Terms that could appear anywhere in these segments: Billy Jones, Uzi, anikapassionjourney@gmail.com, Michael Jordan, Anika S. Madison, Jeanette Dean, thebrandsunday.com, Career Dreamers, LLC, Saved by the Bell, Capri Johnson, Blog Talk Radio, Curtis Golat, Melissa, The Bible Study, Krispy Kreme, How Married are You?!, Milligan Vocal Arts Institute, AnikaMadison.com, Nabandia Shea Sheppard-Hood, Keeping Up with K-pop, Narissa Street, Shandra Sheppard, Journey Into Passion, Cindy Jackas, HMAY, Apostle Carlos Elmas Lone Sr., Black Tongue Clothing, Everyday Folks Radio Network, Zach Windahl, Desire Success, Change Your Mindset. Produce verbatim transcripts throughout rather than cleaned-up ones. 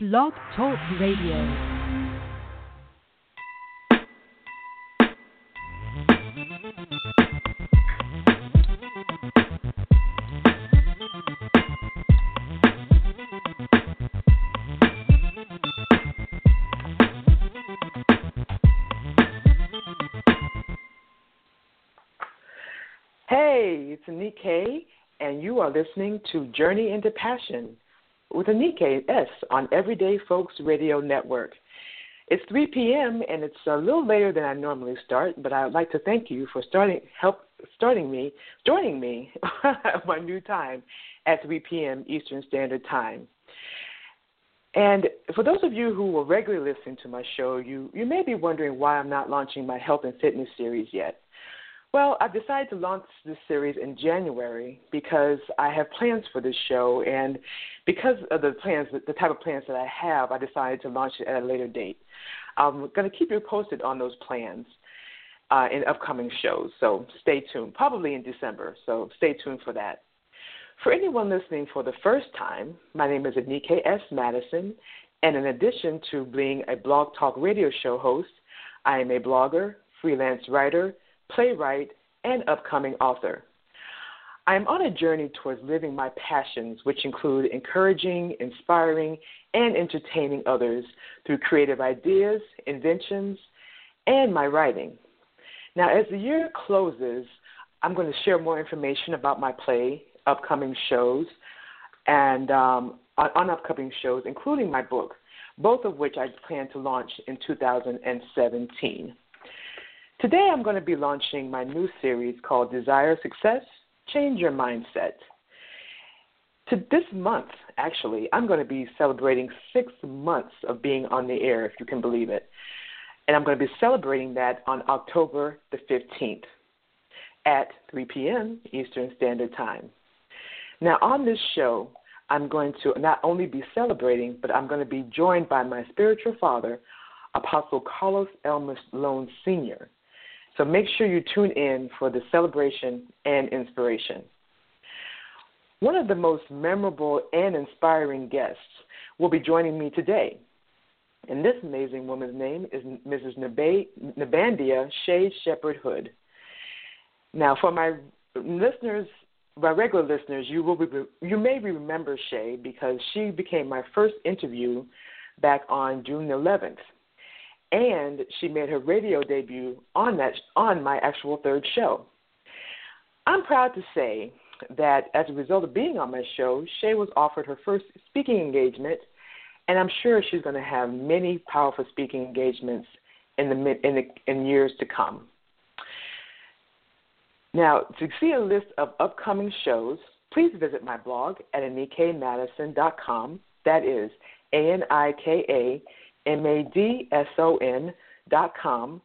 Blog Talk Radio. Anika, and you are listening to Journey Into Passion with Anika S. on Everyday Folks Radio Network. It's three p.m. and it's a little later than I normally start, but I would like to thank you for starting help starting me joining me at my new time at three p.m. Eastern Standard Time. And for those of you who will regularly listen to my show, you you may be wondering why I'm not launching my health and fitness series yet. Well, I've decided to launch this series in January because I have plans for this show, and because of the plans, the type of plans that I have, I decided to launch it at a later date. I'm going to keep you posted on those plans uh, in upcoming shows, so stay tuned, probably in December, so stay tuned for that. For anyone listening for the first time, my name is Anika S. Madison, and in addition to being a Blog Talk Radio show host, I am a blogger, freelance writer, playwright, and upcoming author. I am on a journey towards living my passions, which include encouraging, inspiring, and entertaining others through creative ideas, inventions, and my writing. Now, as the year closes, I'm going to share more information about my play, upcoming shows, and um, on upcoming shows, including my book, both of which I plan to launch in two thousand seventeen. Today I'm going to be launching my new series called Desire Success, Change Your Mindset. To this month, actually, I'm going to be celebrating six months of being on the air, if you can believe it. And I'm going to be celebrating that on October the fifteenth at three p.m. Eastern Standard Time. Now on this show, I'm going to not only be celebrating, but I'm going to be joined by my spiritual father, Apostle Carlos Elmas Lone Senior, so make sure you tune in for the celebration and inspiration. One of the most memorable and inspiring guests will be joining me today, and this amazing woman's name is Missus Nabandia Shea Sheppard-Hood. Now, for my listeners, my regular listeners, you will be, you may remember Shea because she became my first interview back on June eleventh. And she made her radio debut on that on my actual third show. I'm proud to say that as a result of being on my show, Shea was offered her first speaking engagement, and I'm sure she's going to have many powerful speaking engagements in the in, the, in years to come. Now, to see a list of upcoming shows, please visit my blog at Anika Madison dot com. That is A N I K A M A D S O N dot com,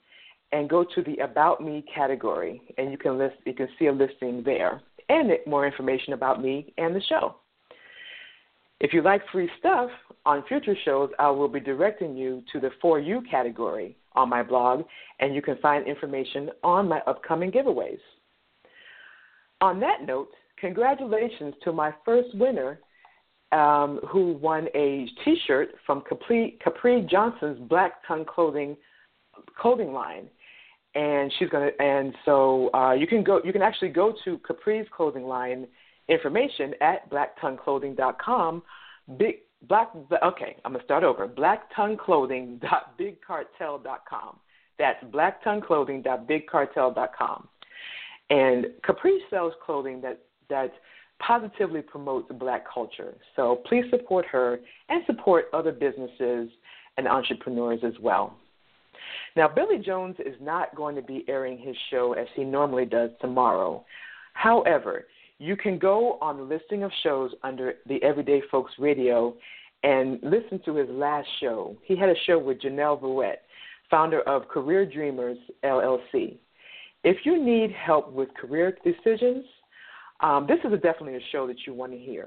and go to the About Me category, and you can list you can see a listing there and more information about me and the show. If you like free stuff, on future shows I will be directing you to the For You category on my blog, and you can find information on my upcoming giveaways. On that note, congratulations to my first winner, Um, who won a T-shirt from Capri, Capri Johnson's Black Tongue Clothing clothing line, and she's gonna. And so uh, you can go. You can actually go to Capri's clothing line information at black tongue clothing dot com. Big black. Okay, I'm gonna start over. black tongue clothing dot big cartel dot com. That's black tongue clothing dot big cartel dot com. And Capri sells clothing that that. positively promotes black culture. So please support her and support other businesses and entrepreneurs as well. Now, Billy Jones is not going to be airing his show as he normally does tomorrow. However, you can go on the listing of shows under the Everyday Folks Radio and listen to his last show. He had a show with Janelle Vuette, founder of Career Dreamers, L L C. If you need help with career decisions, Um, this is a definitely a show that you want to hear.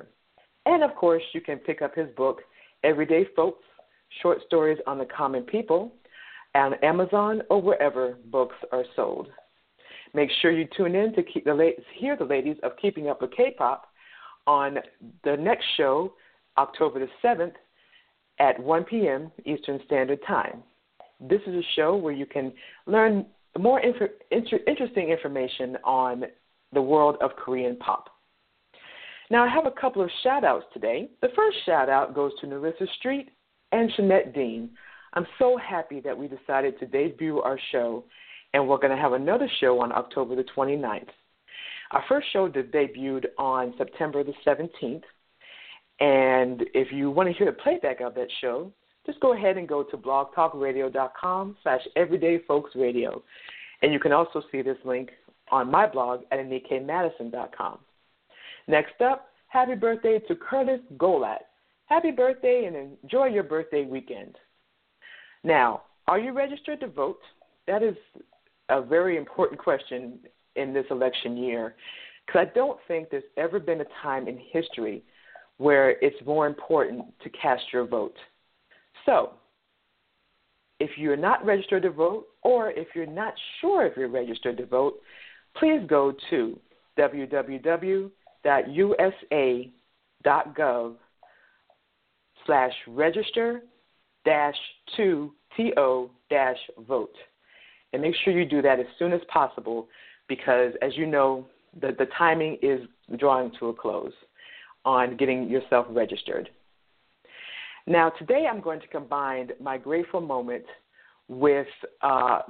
And, of course, you can pick up his book, Everyday Folks, Short Stories on the Common People, on Amazon or wherever books are sold. Make sure you tune in to keep the la- hear the ladies of Keeping Up with K-pop on the next show, October the seventh, at one p.m. Eastern Standard Time. This is a show where you can learn more inf- inter- interesting information on the world of Korean pop. Now, I have a couple of shout-outs today. The first shout-out goes to Narissa Street and Jeanette Dean. I'm so happy that we decided to debut our show, and we're going to have another show on October the twenty-ninth. Our first show debuted on September the seventeenth, and if you want to hear the playback of that show, just go ahead and go to blogtalkradio.com slash everydayfolksradio, and you can also see this link on my blog at Anika Madison dot com. Next up, happy birthday to Curtis Golat. Happy birthday and enjoy your birthday weekend. Now, are you registered to vote? That is a very important question in this election year, because I don't think there's ever been a time in history where it's more important to cast your vote. So, if you're not registered to vote, or if you're not sure if you're registered to vote, please go to www.usa.gov slash register dash to to dash vote. And make sure you do that as soon as possible, because as you know, the, the timing is drawing to a close on getting yourself registered. Now, today I'm going to combine my grateful moment with uh,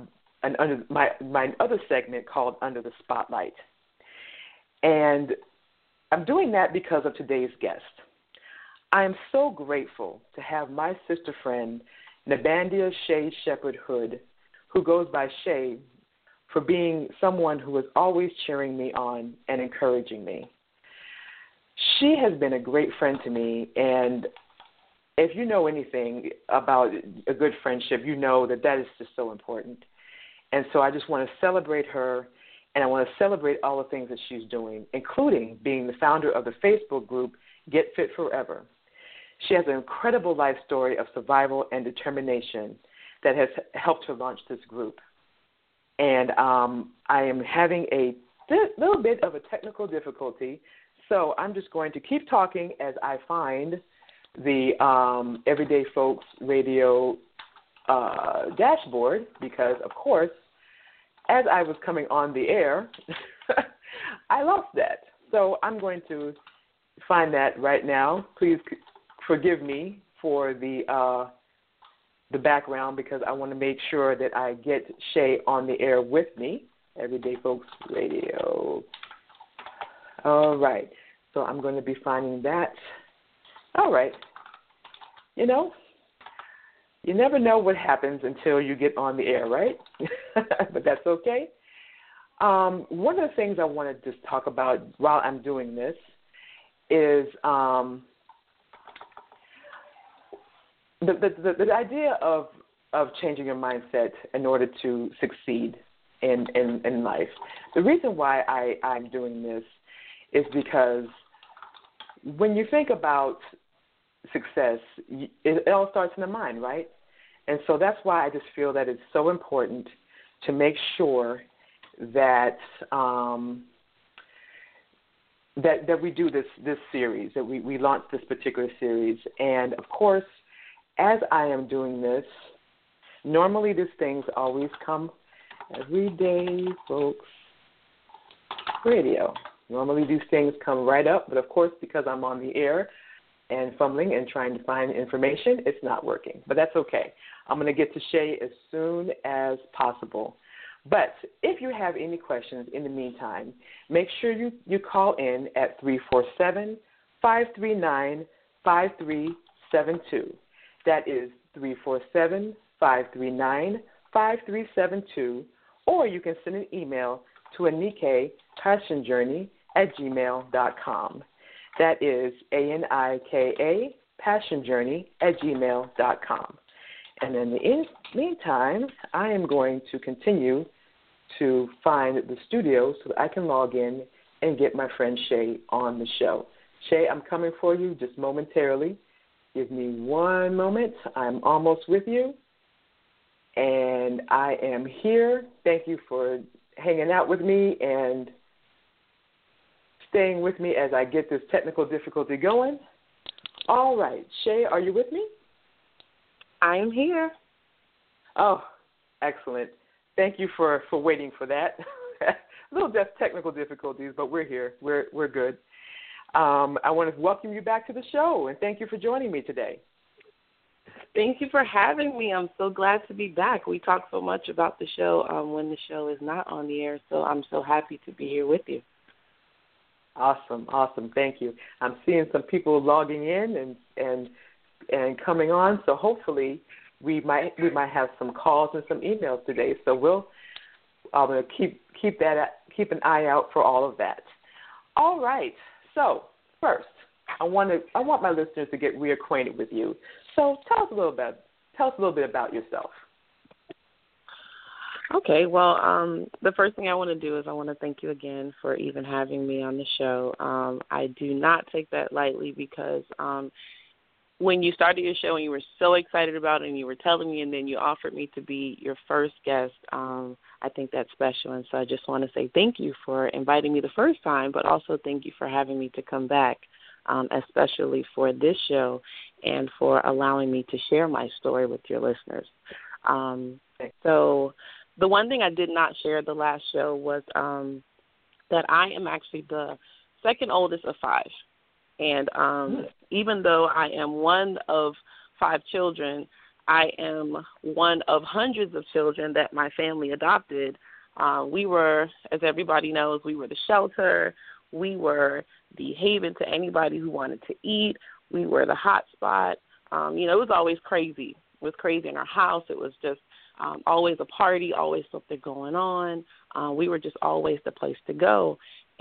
an under, my, my other segment called Under the Spotlight. And I'm doing that because of today's guest. I am so grateful to have my sister friend, Nabandia Shea Sheppard-Hood, who goes by Shea, for being someone who is always cheering me on and encouraging me. She has been a great friend to me, and if you know anything about a good friendship, you know that that is just so important. And so I just want to celebrate her, and I want to celebrate all the things that she's doing, including being the founder of the Facebook group Get Fit Forever. She has an incredible life story of survival and determination that has helped her launch this group. And um, I am having a th- little bit of a technical difficulty, so I'm just going to keep talking as I find the um, Everyday Folks Radio uh, dashboard, because, of course, as I was coming on the air, I lost that. So I'm going to find that right now. Please forgive me for the uh, the background, because I want to make sure that I get Shea on the air with me. Everyday Folks Radio. All right. So I'm going to be finding that. All right. You know, you never know what happens until you get on the air, right? But that's okay. Um, one of the things I want to just talk about while I'm doing this is um, the, the, the, the idea of, of changing your mindset in order to succeed in, in, in life. The reason why I, I'm doing this is because when you think about success, it all starts in the mind, right? And so that's why I just feel that it's so important to make sure that um, that that we do this this series, that we, we launch this particular series. And, of course, as I am doing this, normally these things always come Everyday Folks Radio. Normally these things come right up, but, of course, because I'm on the air and fumbling and trying to find information, it's not working. But that's okay. I'm going to get to Shea as soon as possible. But if you have any questions in the meantime, make sure you, you call in at three four seven, five three nine, five three seven two. That is three four seven, five three nine, five three seven two. Or you can send an email to Anika Passion Journey at gmail dot com. That is A N I K A, passion journey at gmail dot com. And in the in- meantime, I am going to continue to find the studio so that I can log in and get my friend Shea on the show. Shea, I'm coming for you just momentarily. Give me one moment. I'm almost with you. And I am here. Thank you for hanging out with me and staying with me as I get this technical difficulty going. All right. Shea, are you with me? I am here. Oh, excellent. Thank you for, for waiting for that. A little technical difficulties, but we're here. We're we're good. Um, I want to welcome you back to the show, and thank you for joining me today. Thank you for having me. I'm so glad to be back. We talk so much about the show um, when the show is not on the air, so I'm so happy to be here with you. Awesome, awesome. Thank you. I'm seeing some people logging in and and and coming on, so hopefully we might we might have some calls and some emails today. So we'll I'm going to keep keep that keep an eye out for all of that. All right. So first, I want to I want my listeners to get reacquainted with you. So tell us a little bit. Tell us a little bit about yourself. Okay, well, um, the first thing I want to do is I want to thank you again for even having me on the show. Um, I do not take that lightly because um, when you started your show and you were so excited about it and you were telling me and then you offered me to be your first guest, um, I think that's special. And so I just want to say thank you for inviting me the first time, but also thank you for having me to come back, um, especially for this show and for allowing me to share my story with your listeners. Um, so... The one thing I did not share the last show was um, that I am actually the second oldest of five. And um, even though I am one of five children, I am one of hundreds of children that my family adopted. Uh, we were, as everybody knows, we were the shelter. We were the haven to anybody who wanted to eat. We were the hot spot. Um, you know, it was always crazy. It was crazy in our house. It was just Um, always a party, always something going on. Uh, we were just always the place to go.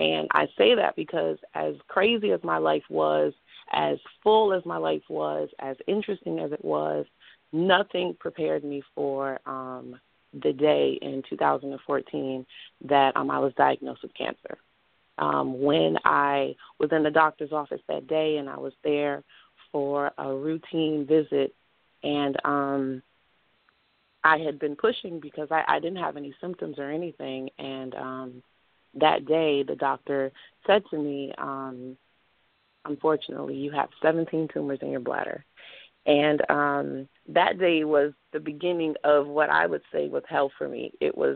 And I say that because as crazy as my life was, as full as my life was, as interesting as it was, nothing prepared me for um, the day in two thousand fourteen that um, I was diagnosed with cancer. Um, when I was in the doctor's office that day and I was there for a routine visit and um I had been pushing because I, I didn't have any symptoms or anything. And um, that day, the doctor said to me, um, unfortunately, you have seventeen tumors in your bladder. And um, that day was the beginning of what I would say was hell for me. It was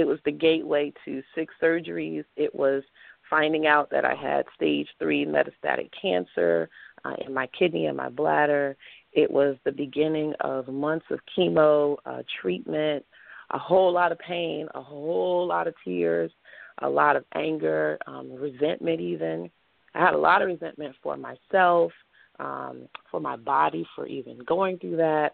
it was the gateway to six surgeries. It was finding out that I had stage three metastatic cancer uh, in my kidney and my bladder. It was the beginning of months of chemo, uh, treatment, a whole lot of pain, a whole lot of tears, a lot of anger, um, resentment even. I had a lot of resentment for myself, um, for my body, for even going through that,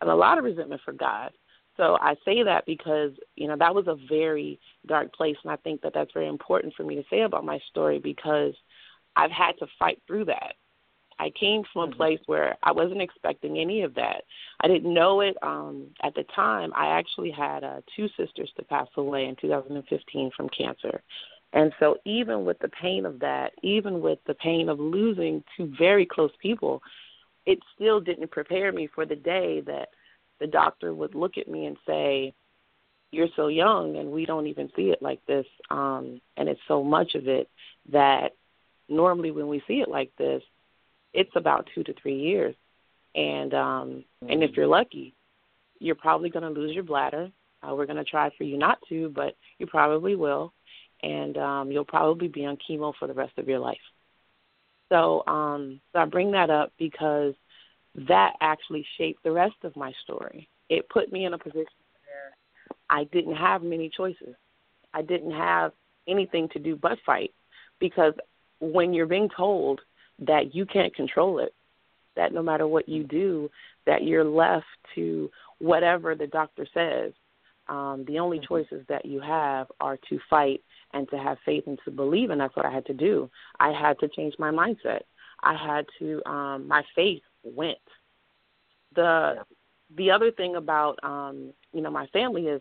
and a lot of resentment for God. So I say that because, you know, that was a very dark place, and I think that that's very important for me to say about my story because I've had to fight through that. I came from a place where I wasn't expecting any of that. I didn't know it um, at the time. I actually had uh, two sisters to pass away in two thousand fifteen from cancer. And so even with the pain of that, even with the pain of losing two very close people, it still didn't prepare me for the day that the doctor would look at me and say, you're so young and we don't even see it like this. Um, and it's so much of it that normally when we see it like this, it's about two to three years. And um, and if you're lucky, you're probably going to lose your bladder. Uh, we're going to try for you not to, but you probably will. And um, you'll probably be on chemo for the rest of your life. So, um, so I bring that up because that actually shaped the rest of my story. It put me in a position where I didn't have many choices. I didn't have anything to do but fight because when you're being told that you can't control it, that no matter what you do, that you're left to whatever the doctor says. Um, the only choices that you have are to fight and to have faith and to believe, and that's what I had to do. I had to change my mindset. I had to, um, my faith went. The the other thing about, um, you know, my family is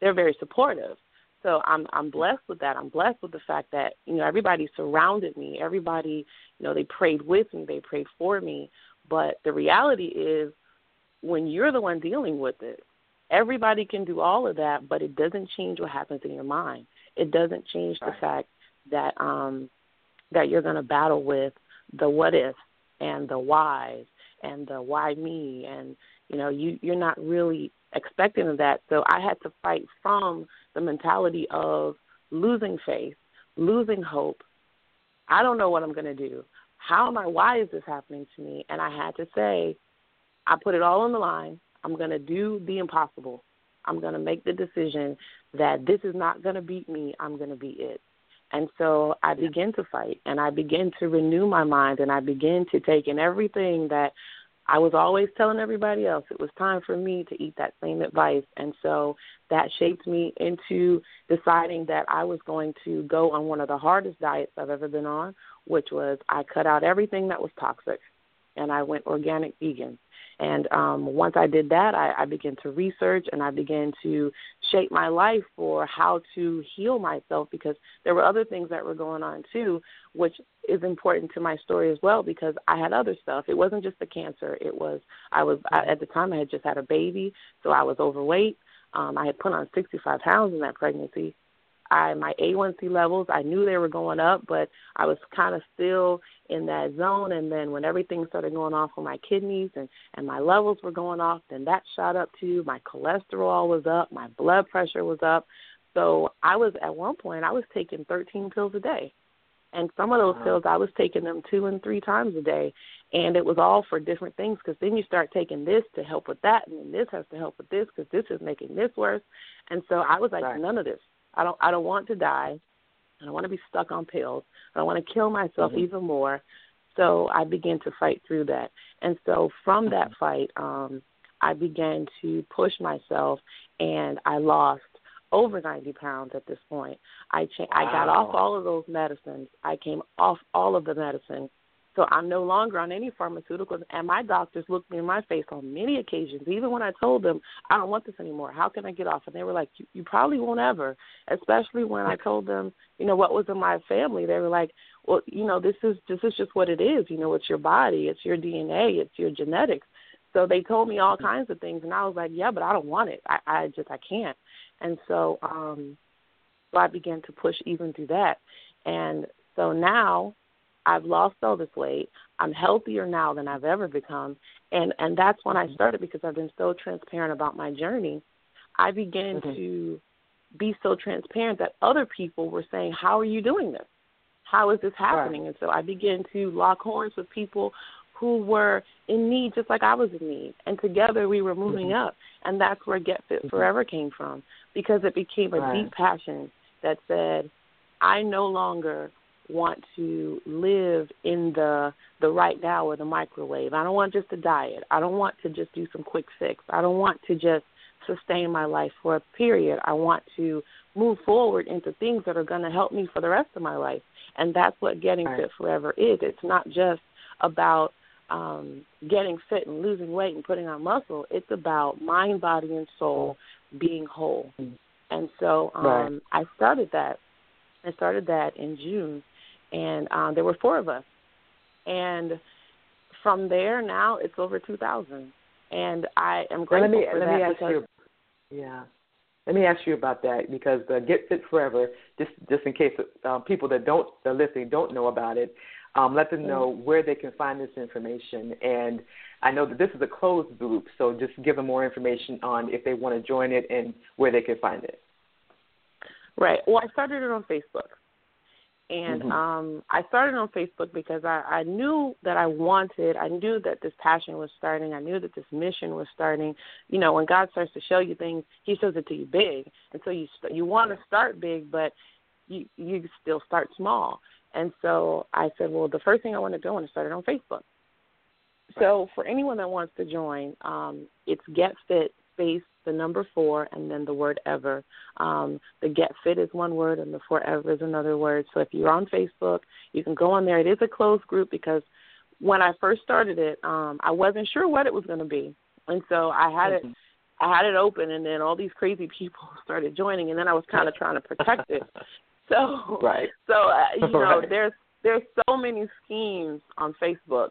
they're very supportive. So I'm I'm blessed with that. I'm blessed with the fact that, you know, everybody surrounded me. Everybody, you know, they prayed with me. They prayed for me. But the reality is when you're the one dealing with it, everybody can do all of that, but it doesn't change what happens in your mind. It doesn't change the fact that um, that you're going to battle with the what if and the whys and the why me and, you know, you, you're not really expecting that. So I had to fight from the mentality of losing faith, losing hope. I don't know what I'm going to do. How am I? Why is this happening to me? And I had to say, I put it all on the line. I'm going to do the impossible. I'm going to make the decision that this is not going to beat me. I'm going to be it. And so I began to fight, and I began to renew my mind, and I began to take in everything that I was always telling everybody else. It was time for me to eat that same advice. And so that shaped me into deciding that I was going to go on one of the hardest diets I've ever been on, which was I cut out everything that was toxic, and I went organic vegan. And um, once I did that, I, I began to research, and I began to shape my life for how to heal myself, because there were other things that were going on too, which is important to my story as well, because I had other stuff. It wasn't just the cancer. It was I was I, at the time I had just had a baby, so I was overweight. Um, I had put on sixty-five pounds in that pregnancy. I, my A one C levels, I knew they were going up, but I was kind of still in that zone. And then when everything started going off with my kidneys and, and my levels were going off, then that shot up too. My cholesterol was up. My blood pressure was up. So I was, at one point, I was taking thirteen pills a day. And some of those wow. pills, I was taking them two and three times a day. And it was all for different things, because then you start taking this to help with that, and then this has to help with this because this is making this worse. And so I was like, right. none of this. I don't I don't want to die. I don't want to be stuck on pills. I don't want to kill myself mm-hmm. even more. So I began to fight through that. And so from that fight, um, I began to push myself, and I lost over ninety pounds at this point. I cha- wow. I got off all of those medicines. I came off all of the medicine. So I'm no longer on any pharmaceuticals, and my doctors looked me in my face on many occasions, even when I told them, I don't want this anymore. How can I get off? And they were like, you, you probably won't ever, especially when I told them, you know, what was in my family. They were like, well, you know, this is, this is just what it is. You know, it's your body, it's your D N A, it's your genetics. So they told me all kinds of things, and I was like, yeah, but I don't want it. I, I just, I can't. And so, um, so I began to push even through that. And so now, I've lost all this weight. I'm healthier now than I've ever become. And, and that's when I started, because I've been so transparent about my journey. I began mm-hmm. to be so transparent that other people were saying, how are you doing this? How is this happening? Right. And so I began to lock horns with people who were in need, just like I was in need. And together we were moving mm-hmm. up. And that's where Get Fit Forever came from, because it became a right. deep passion that said, I no longer want to live in the the right now or the microwave. I don't want just a diet. I don't want to just do some quick fix. I don't want to just sustain my life for a period. I want to move forward into things that are going to help me for the rest of my life. And that's what getting right. fit forever is. It's not just about um, getting fit and losing weight and putting on muscle. It's about mind, body, and soul being whole. And so um, right. I started that. I started that in June. And um, there were four of us. And from there, now it's over two thousand. And I am grateful let me, for let that. Me ask you, yeah. Let me ask you about that, because uh, Get Fit Forever, just, just in case uh, people that don't are listening don't know about it, um, let them know mm-hmm. where they can find this information. And I know that this is a closed group, so just give them more information on if they want to join it and where they can find it. Right. Well, I started it on Facebook. And mm-hmm. um, I started on Facebook because I, I knew that I wanted, I knew that this passion was starting. I knew that this mission was starting. You know, when God starts to show you things, he shows it to you big. And so you st- you want to start big, but you, you still start small. And so I said, well, the first thing I want to do, I want to start it on Facebook. Right. So for anyone that wants to join, um, it's Get Fit Space. The number four, and then the word ever. Um, the Get Fit is one word, and the forever is another word. So if you're on Facebook, you can go on there. It is a closed group, because when I first started it, um, I wasn't sure what it was going to be, and so I had mm-hmm. it, I had it open, and then all these crazy people started joining, and then I was kind of trying to protect it. So, right. so uh, you know, right. there's there's so many schemes on Facebook,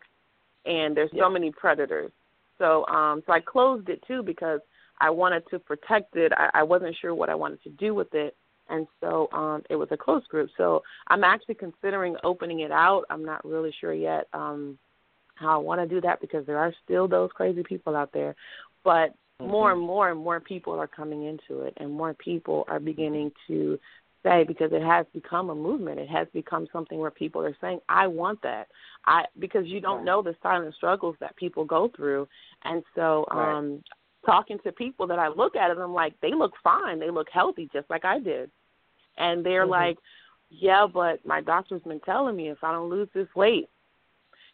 and there's yeah. so many predators. So, um, so I closed it too, because I wanted to protect it. I, I wasn't sure what I wanted to do with it. And so um, it was a closed group. So I'm actually considering opening it out. I'm not really sure yet um, how I want to do that, because there are still those crazy people out there. But mm-hmm. more and more and more people are coming into it, and more people are beginning to say, because it has become a movement. It has become something where people are saying, I want that. I Because you don't right. know the silent struggles that people go through. And so right. um, talking to people that I look at, and I'm like, they look fine. They look healthy, just like I did. And they're mm-hmm. like, yeah, but my doctor's been telling me if I don't lose this weight,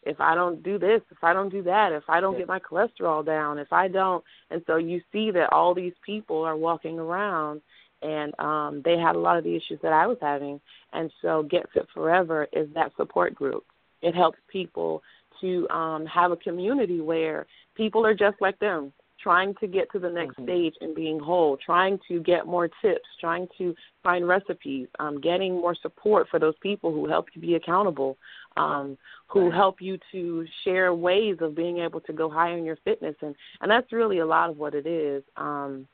if I don't do this, if I don't do that, if I don't get my cholesterol down, if I don't. And so you see that all these people are walking around, and um, they had a lot of the issues that I was having. And so Get Fit Forever is that support group. It helps people to um, have a community where people are just like them, trying to get to the next mm-hmm. stage and being whole, trying to get more tips, trying to find recipes, um, getting more support for those people who help you be accountable, um, who right. help you to share ways of being able to go higher in your fitness. And, and that's really a lot of what it is, um,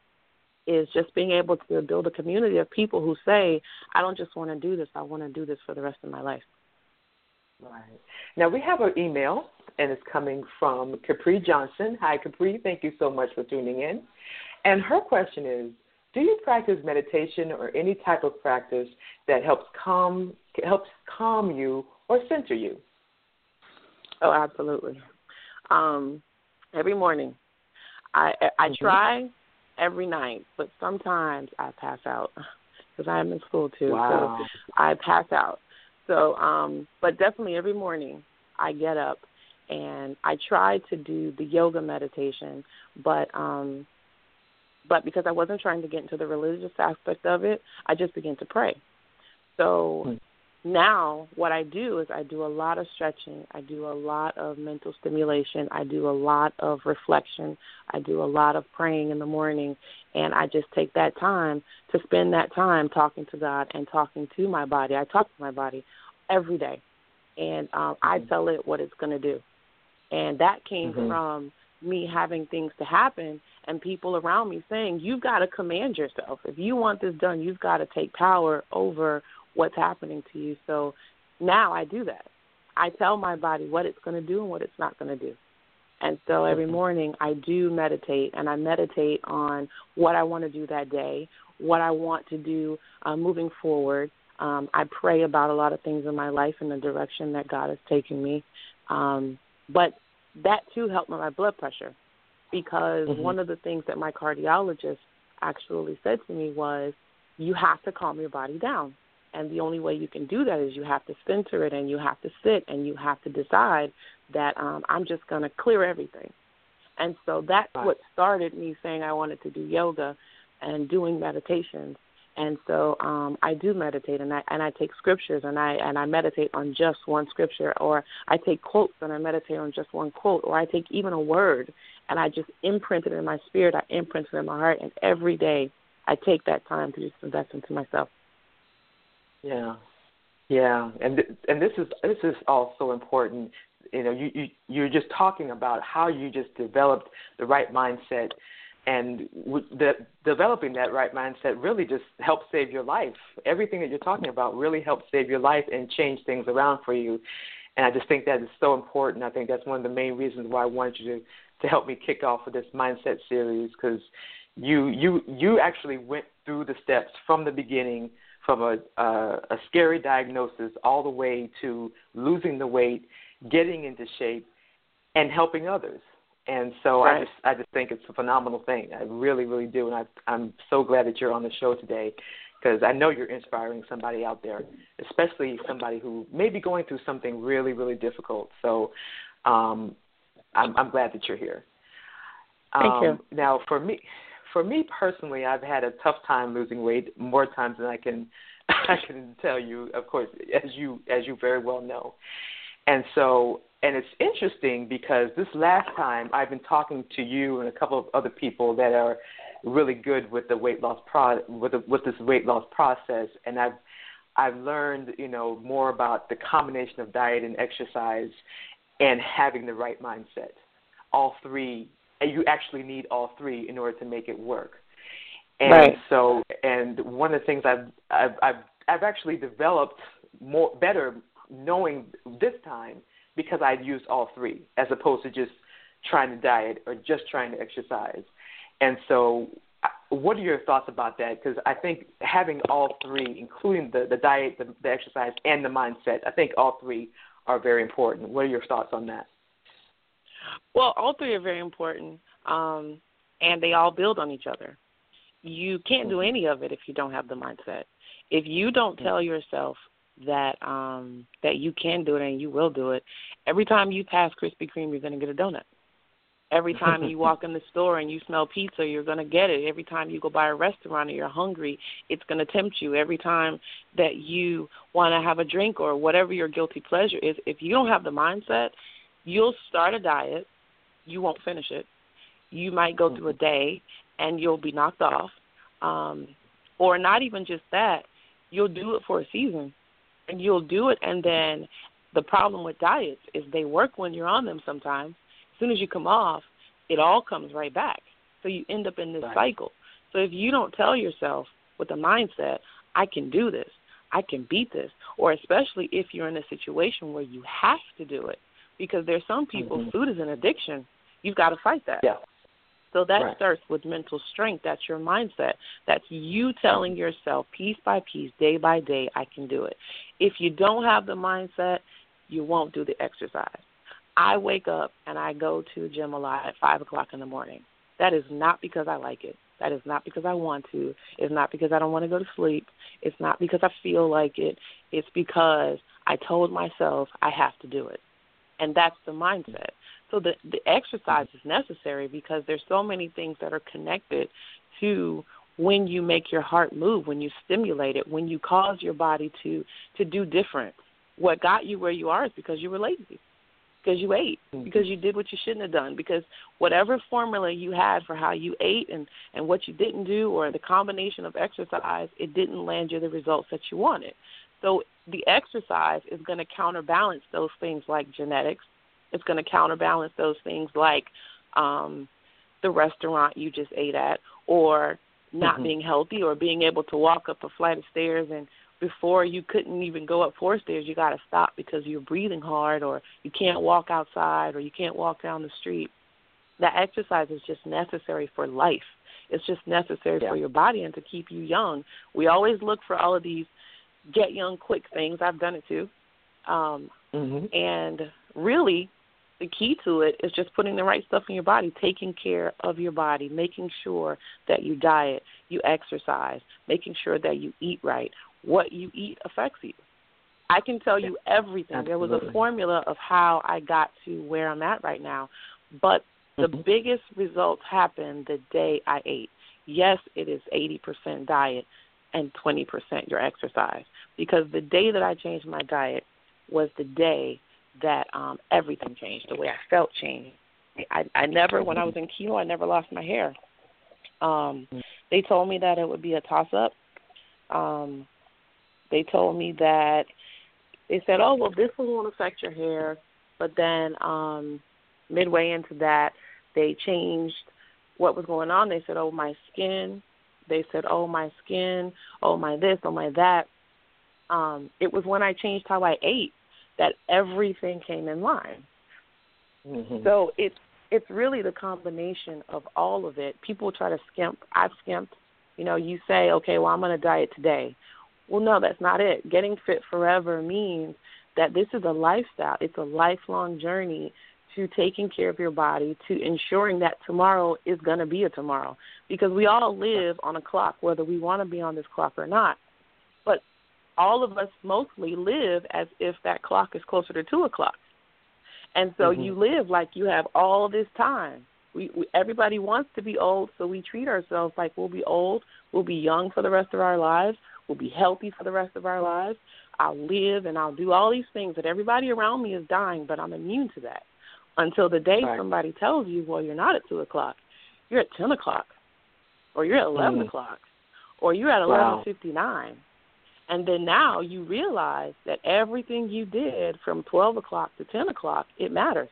is just being able to build a community of people who say, I don't just want to do this, I want to do this for the rest of my life. Right. Now, we have our email, and it's coming from Capri Johnson. Hi, Capri. Thank you so much for tuning in. And her question is, do you practice meditation or any type of practice that helps calm helps calm you or center you? Oh, absolutely. Um, every morning. I, I mm-hmm. try every night, but sometimes I pass out because I am in school, too. Wow. So I pass out. So, um, but definitely every morning I get up and I try to do the yoga meditation, but um, but because I wasn't trying to get into the religious aspect of it, I just began to pray. So now what I do is I do a lot of stretching. I do a lot of mental stimulation. I do a lot of reflection. I do a lot of praying in the morning, and I just take that time to spend that time talking to God and talking to my body. I talk to my body every day, and um, I tell it what it's going to do. And that came mm-hmm. from me having things to happen and people around me saying, you've got to command yourself. If you want this done, you've got to take power over what's happening to you. So now I do that. I tell my body what it's going to do and what it's not going to do. And so every morning I do meditate, and I meditate on what I want to do that day, what I want to do uh, moving forward. Um, I pray about a lot of things in my life and the direction that God has taken me. Um, but that, too, helped with my blood pressure, because mm-hmm. one of the things that my cardiologist actually said to me was, you have to calm your body down. And the only way you can do that is you have to center it, and you have to sit, and you have to decide that um, I'm just going to clear everything. And so that's right. what started me saying I wanted to do yoga and doing meditations. And so um, I do meditate, and I and I take scriptures, and I and I meditate on just one scripture, or I take quotes and I meditate on just one quote, or I take even a word, and I just imprint it in my spirit, I imprint it in my heart, and every day I take that time to just invest into myself. Yeah, yeah, and th- and this is this is also important. You know, you, you you're just talking about how you just developed the right mindset. And the, developing that right mindset really just helps save your life. Everything that you're talking about really helps save your life and change things around for you. And I just think that is so important. I think that's one of the main reasons why I wanted you to, to help me kick off with this mindset series, because you you you actually went through the steps from the beginning, from a, a, a scary diagnosis all the way to losing the weight, getting into shape, and helping others. And so right. I just I just think it's a phenomenal thing. I really, really do. And I, I'm so glad that you're on the show today, because I know you're inspiring somebody out there, especially somebody who may be going through something really, really difficult. So um, I'm, I'm glad that you're here. Thank um, you. Now, for me, for me personally, I've had a tough time losing weight, more times than I can I can tell you, of course, as you as you very well know. And so. And it's interesting, because this last time I've been talking to you and a couple of other people that are really good with the weight loss pro- with the, with this weight loss process, and I've I've learned, you know, more about the combination of diet and exercise and having the right mindset. All three, and you actually need all three in order to make it work. And right. so, and one of the things I've I've I've, I've actually developed more better knowing this time, because I used all three, as opposed to just trying to diet or just trying to exercise. And so what are your thoughts about that? Because I think having all three, including the, the diet, the, the exercise, and the mindset, I think all three are very important. What are your thoughts on that? Well, all three are very important, um, and they all build on each other. You can't do any of it if you don't have the mindset. If you don't tell yourself that um, that you can do it and you will do it, every time you pass Krispy Kreme, you're going to get a donut. Every time you walk in the store and you smell pizza, you're going to get it. Every time you go by a restaurant and you're hungry, it's going to tempt you. Every time that you want to have a drink or whatever your guilty pleasure is, if you don't have the mindset, you'll start a diet. You won't finish it. You might go through a day and you'll be knocked off. Um, or not even just that, you'll do it for a season. And you'll do it, and then the problem with diets is they work when you're on them sometimes. As soon as you come off, it all comes right back. So you end up in this right. cycle. So if you don't tell yourself with a mindset, I can do this, I can beat this, or especially if you're in a situation where you have to do it, because there's some people, mm-hmm. food is an addiction. You've got to fight that. Yeah. So that right. starts with mental strength. That's your mindset. That's you telling yourself piece by piece, day by day, I can do it. If you don't have the mindset, you won't do the exercise. I wake up and I go to the gym a lot at five o'clock in the morning. That is not because I like it. That is not because I want to. It's not because I don't want to go to sleep. It's not because I feel like it. It's because I told myself I have to do it. And that's the mindset. So the, the exercise is necessary because there's so many things that are connected to when you make your heart move, when you stimulate it, when you cause your body to, to do different. What got you where you are is because you were lazy. Because you ate, because you did what you shouldn't have done, because whatever formula you had for how you ate and, and what you didn't do or the combination of exercise, it didn't land you the results that you wanted. So the exercise is going to counterbalance those things like genetics. It's going to counterbalance those things like um, the restaurant you just ate at or not mm-hmm. being healthy or being able to walk up a flight of stairs and before you couldn't even go up four stairs, you got to stop because you're breathing hard or you can't walk outside or you can't walk down the street. That exercise is just necessary for life. It's just necessary yeah. for your body and to keep you young. We always look for all of these get young quick things. I've done it too. Um, mm-hmm. And really the key to it is just putting the right stuff in your body, taking care of your body, making sure that you diet, you exercise, making sure that you eat right. What you eat affects you. I can tell you everything. Absolutely. There was a formula of how I got to where I'm at right now, but the mm-hmm. biggest results happened the day I ate. Yes, it is eighty percent diet and twenty percent your exercise, because the day that I changed my diet was the day that um, everything changed, the way I felt changed. I, I never, when I was in keto, I never lost my hair. Um, they told me that it would be a toss-up. Um They told me that they said, oh, well, this will not affect your hair. But then um, midway into that, they changed what was going on. They said, oh, my skin. They said, oh, my skin. Oh, my this. Oh, my that. Um, it was when I changed how I ate that everything came in line. Mm-hmm. So it's, it's really the combination of all of it. People try to skimp. I've skimped. You know, you say, okay, well, I'm going to diet today. Well, no, that's not it. Getting fit forever means that this is a lifestyle. It's a lifelong journey to taking care of your body, to ensuring that tomorrow is going to be a tomorrow, because we all live on a clock, whether we want to be on this clock or not. But all of us mostly live as if that clock is closer to two o'clock. And so mm-hmm. you live like you have all this time. We, we everybody wants to be old, so we treat ourselves like we'll be old, we'll be young for the rest of our lives, we'll be healthy for the rest of our lives, I'll live and I'll do all these things that everybody around me is dying, but I'm immune to that until the day right. somebody tells you, well, you're not at two o'clock, you're at ten o'clock, or you're at eleven mm. o'clock, or you're at eleven fifty-nine. Wow. And then now you realize that everything you did from twelve o'clock to ten o'clock, it matters.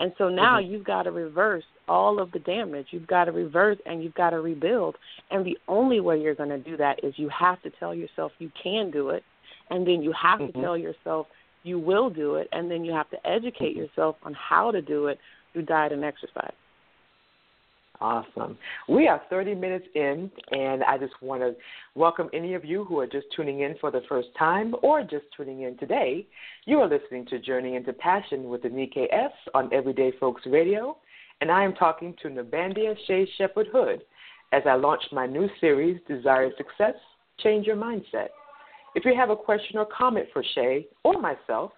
And so now mm-hmm. you've got to reverse all of the damage. You've got to reverse and you've got to rebuild. And the only way you're going to do that is you have to tell yourself you can do it, and then you have mm-hmm. to tell yourself you will do it, and then you have to educate mm-hmm. yourself on how to do it through diet and exercise. Awesome. We are thirty minutes in, and I just want to welcome any of you who are just tuning in for the first time or just tuning in today. You are listening to Journey Into Passion with Anika S. on Everyday Folks Radio, and I am talking to Nabandia Shea Sheppard-Hood as I launch my new series, Desire Success, Change Your Mindset. If you have a question or comment for Shea or myself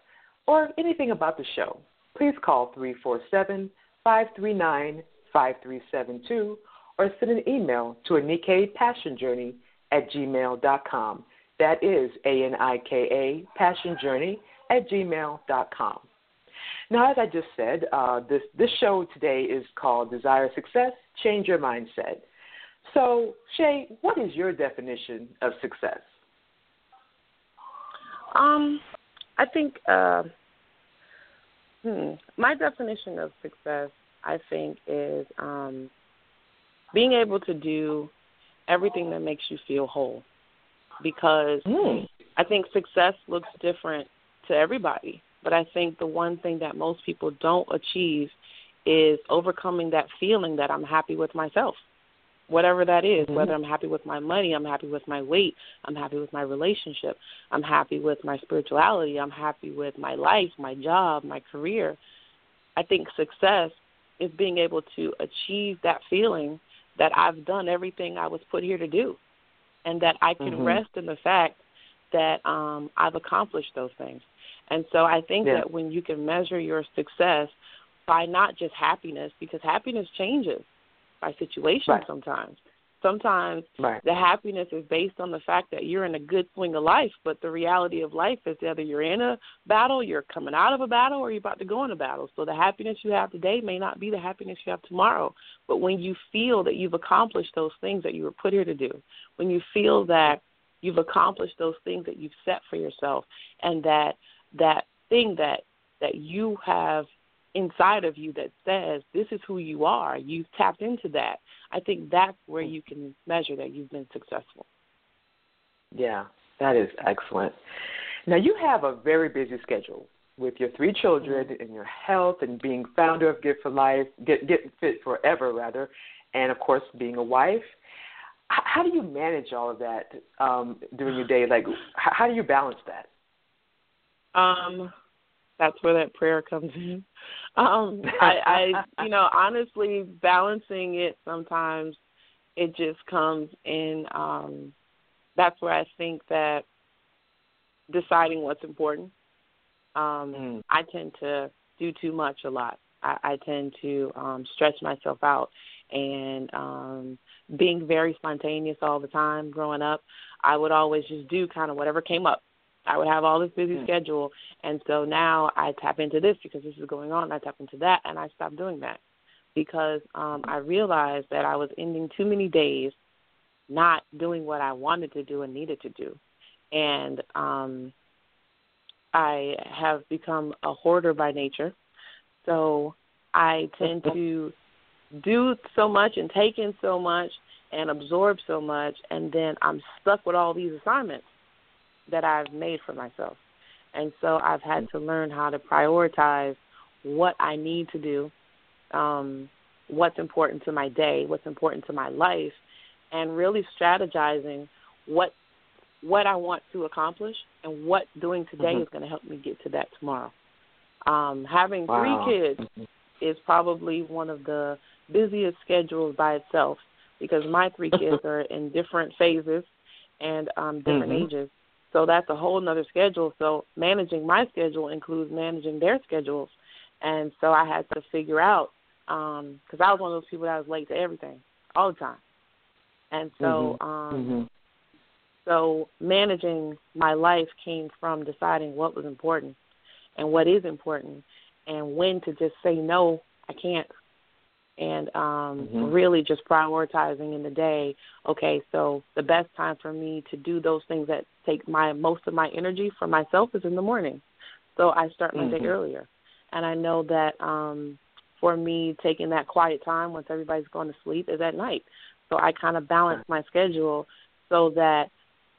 or anything about the show, please call three four seven, five three nine, five three nine nine. five three seven two or send an email to anika passion journey at gmail dot com. That is A N I K A passion journey at gmail dot com. Now, as I just said, uh, this, this show today is called Desire Success, Change Your Mindset. So, Shea, what is your definition of success? Um, I think uh, hmm, my definition of success, I think, is um, being able to do everything that makes you feel whole, because mm. I think success looks different to everybody, but I think the one thing that most people don't achieve is overcoming that feeling that I'm happy with myself, whatever that is, mm-hmm. whether I'm happy with my money, I'm happy with my weight, I'm happy with my relationship, I'm happy with my spirituality, I'm happy with my life, my job, my career. I think success is being able to achieve that feeling that I've done everything I was put here to do, and that I can mm-hmm. rest in the fact that um, I've accomplished those things. And so I think yeah. that when you can measure your success by not just happiness, because happiness changes by situation right. sometimes. Sometimes right. the happiness is based on the fact that you're in a good swing of life, but the reality of life is either you're in a battle, you're coming out of a battle, or you're about to go in a battle. So the happiness you have today may not be the happiness you have tomorrow. But when you feel that you've accomplished those things that you were put here to do, when you feel that you've accomplished those things that you've set for yourself, and that that thing that, that you have inside of you that says this is who you are, you've tapped into that, I think that's where you can measure that you've been successful. Yeah, that is excellent. Now, you have a very busy schedule with your three children mm-hmm. and your health and being founder of Get for Life, Get, Get Fit Forever, rather, and, of course, being a wife. H- how do you manage all of that um, during your day? Like, h- how do you balance that? Um. That's where that prayer comes in. Um, I, I, you know, honestly, balancing it sometimes, it just comes in. Um, that's where I think that deciding what's important. Um, mm. I tend to do too much a lot. I, I tend to um, stretch myself out, and um, being very spontaneous all the time growing up, I would always just do kind of whatever came up. I would have all this busy mm. schedule, and so now I tap into this because this is going on, and I tap into that, and I stopped doing that because um, I realized that I was ending too many days not doing what I wanted to do and needed to do. And um, I have become a hoarder by nature, so I tend to do so much and take in so much and absorb so much, and then I'm stuck with all these assignments that I've made for myself. And so I've had to learn how to prioritize what I need to do, um, what's important to my day, what's important to my life, and really strategizing what what I want to accomplish and what doing today mm-hmm. is going to help me get to that tomorrow. Um, having wow. three kids mm-hmm. is probably one of the busiest schedules by itself, because my three kids are in different phases and um, different mm-hmm. ages. So that's a whole nother schedule. So managing my schedule includes managing their schedules. And so I had to figure out, because um, I was one of those people that was late to everything all the time. And so mm-hmm. Um, mm-hmm. so managing my life came from deciding what was important and what is important and when to just say, no, I can't. And um, mm-hmm. really just prioritizing in the day, okay, so the best time for me to do those things that take my most of my energy for myself is in the morning. So I start my mm-hmm. day earlier. And I know that um, for me, taking that quiet time once everybody's going to sleep is at night. So I kind of balance my schedule so that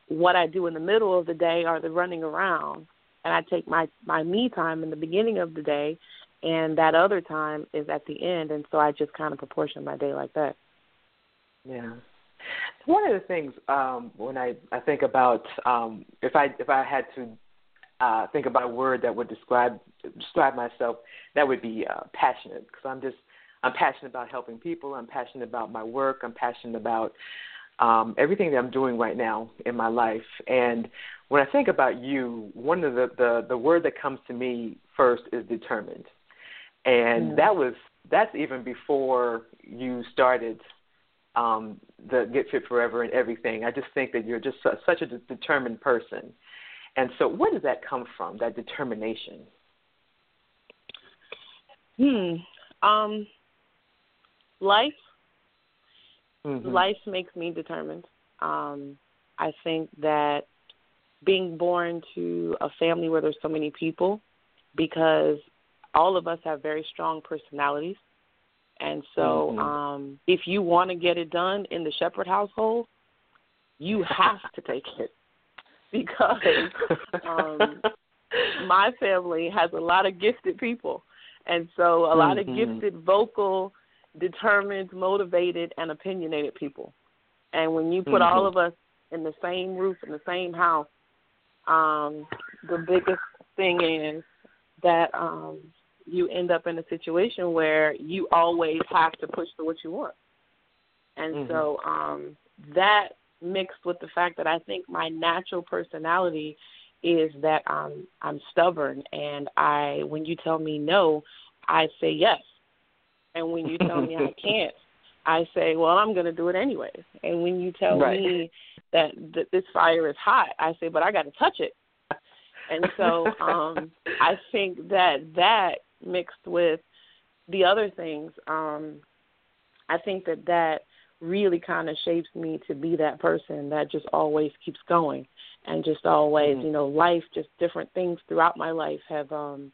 what I do in the middle of the day are the running around, and I take my, my me time in the beginning of the day, and that other time is at the end, and so I just kind of proportion my day like that. Yeah. One of the things um, when I, I think about um, if I if I had to uh, think about a word that would describe describe myself, that would be uh, passionate, because I'm just I'm passionate about helping people. I'm passionate about my work. I'm passionate about um, everything that I'm doing right now in my life. And when I think about you, one of the, the, the word that comes to me first is determined, and mm. that was that's even before you started. Um, the Get Fit Forever and everything. I just think that you're just su- such a de- determined person. And so where does that come from, that determination? Hmm. Um, life. Mm-hmm. Life makes me determined. Um, I think that being born to a family where there's so many people, because all of us have very strong personalities. And so mm-hmm. um, if you want to get it done in the Sheppard household, you have to take it, because um, my family has a lot of gifted people. And so a lot mm-hmm. of gifted, vocal, determined, motivated, and opinionated people. And when you put mm-hmm. all of us in the same roof, in the same house, um, the biggest thing is that um, – you end up in a situation where you always have to push for what you want. And mm-hmm. so um, that mixed with the fact that I think my natural personality is that um, I'm stubborn, and I, when you tell me no, I say yes. And when you tell me I can't, I say, well, I'm going to do it anyway. And when you tell right. me that, that this fire is hot, I say, but I got to touch it. And so um, I think that that, mixed with the other things, um, I think that that really kind of shapes me to be that person that just always keeps going, and just always, mm-hmm. you know, life, just different things throughout my life have um,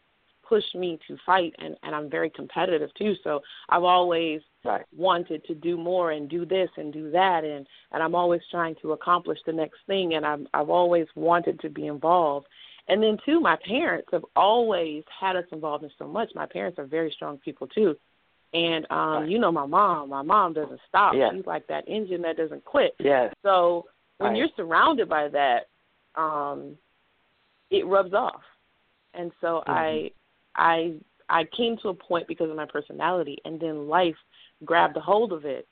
pushed me to fight, and, and I'm very competitive too. So I've always right. wanted to do more and do this and do that, and, and I'm always trying to accomplish the next thing, and I'm, I've always wanted to be involved. And then, too, my parents have always had us involved in so much. My parents are very strong people, too. And, um, right. you know, my mom, my mom doesn't stop. Yes. She's like that engine that doesn't quit. Yes. So when right. you're surrounded by that, um, it rubs off. And so mm-hmm. I I, I came to a point because of my personality, and then life grabbed a hold of it,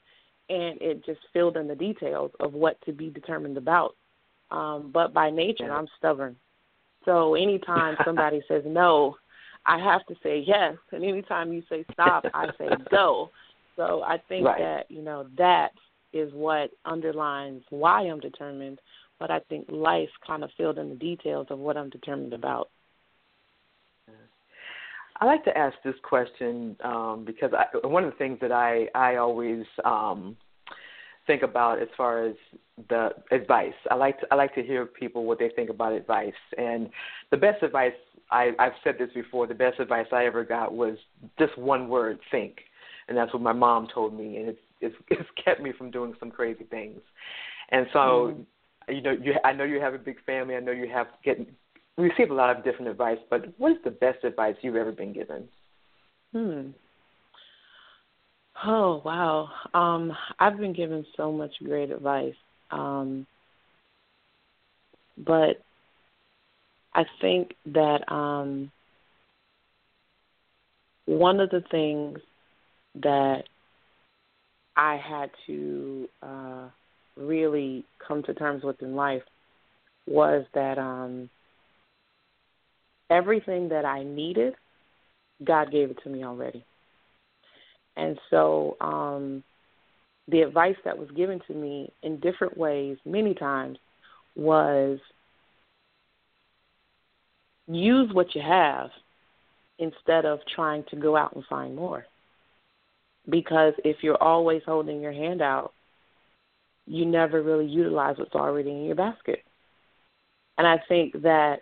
and it just filled in the details of what to be determined about. Um, but by nature, yeah. I'm stubborn. So anytime somebody says no, I have to say yes. And anytime you say stop, I say go. So I think right. that, you know, that is what underlines why I'm determined. But I think life kind of filled in the details of what I'm determined about. I like to ask this question um, because I, one of the things that I, I always um, think about as far as the advice. I like to, I like to hear people what they think about advice. And the best advice, I, I've said this before, the best advice I ever got was just one word, think. And that's what my mom told me, and it's it's, it's kept me from doing some crazy things. And so, mm-hmm. you know, you, I know you have a big family. I know you have get receive a lot of different advice, but what is the best advice you've ever been given? Hmm. Oh, wow. Um, I've been given so much great advice. Um, but I think that um, one of the things that I had to uh, really come to terms with in life was that um, everything that I needed, God gave it to me already. And so um, the advice that was given to me in different ways many times was use what you have instead of trying to go out and find more. Because if you're always holding your hand out, you never really utilize what's already in your basket. And I think that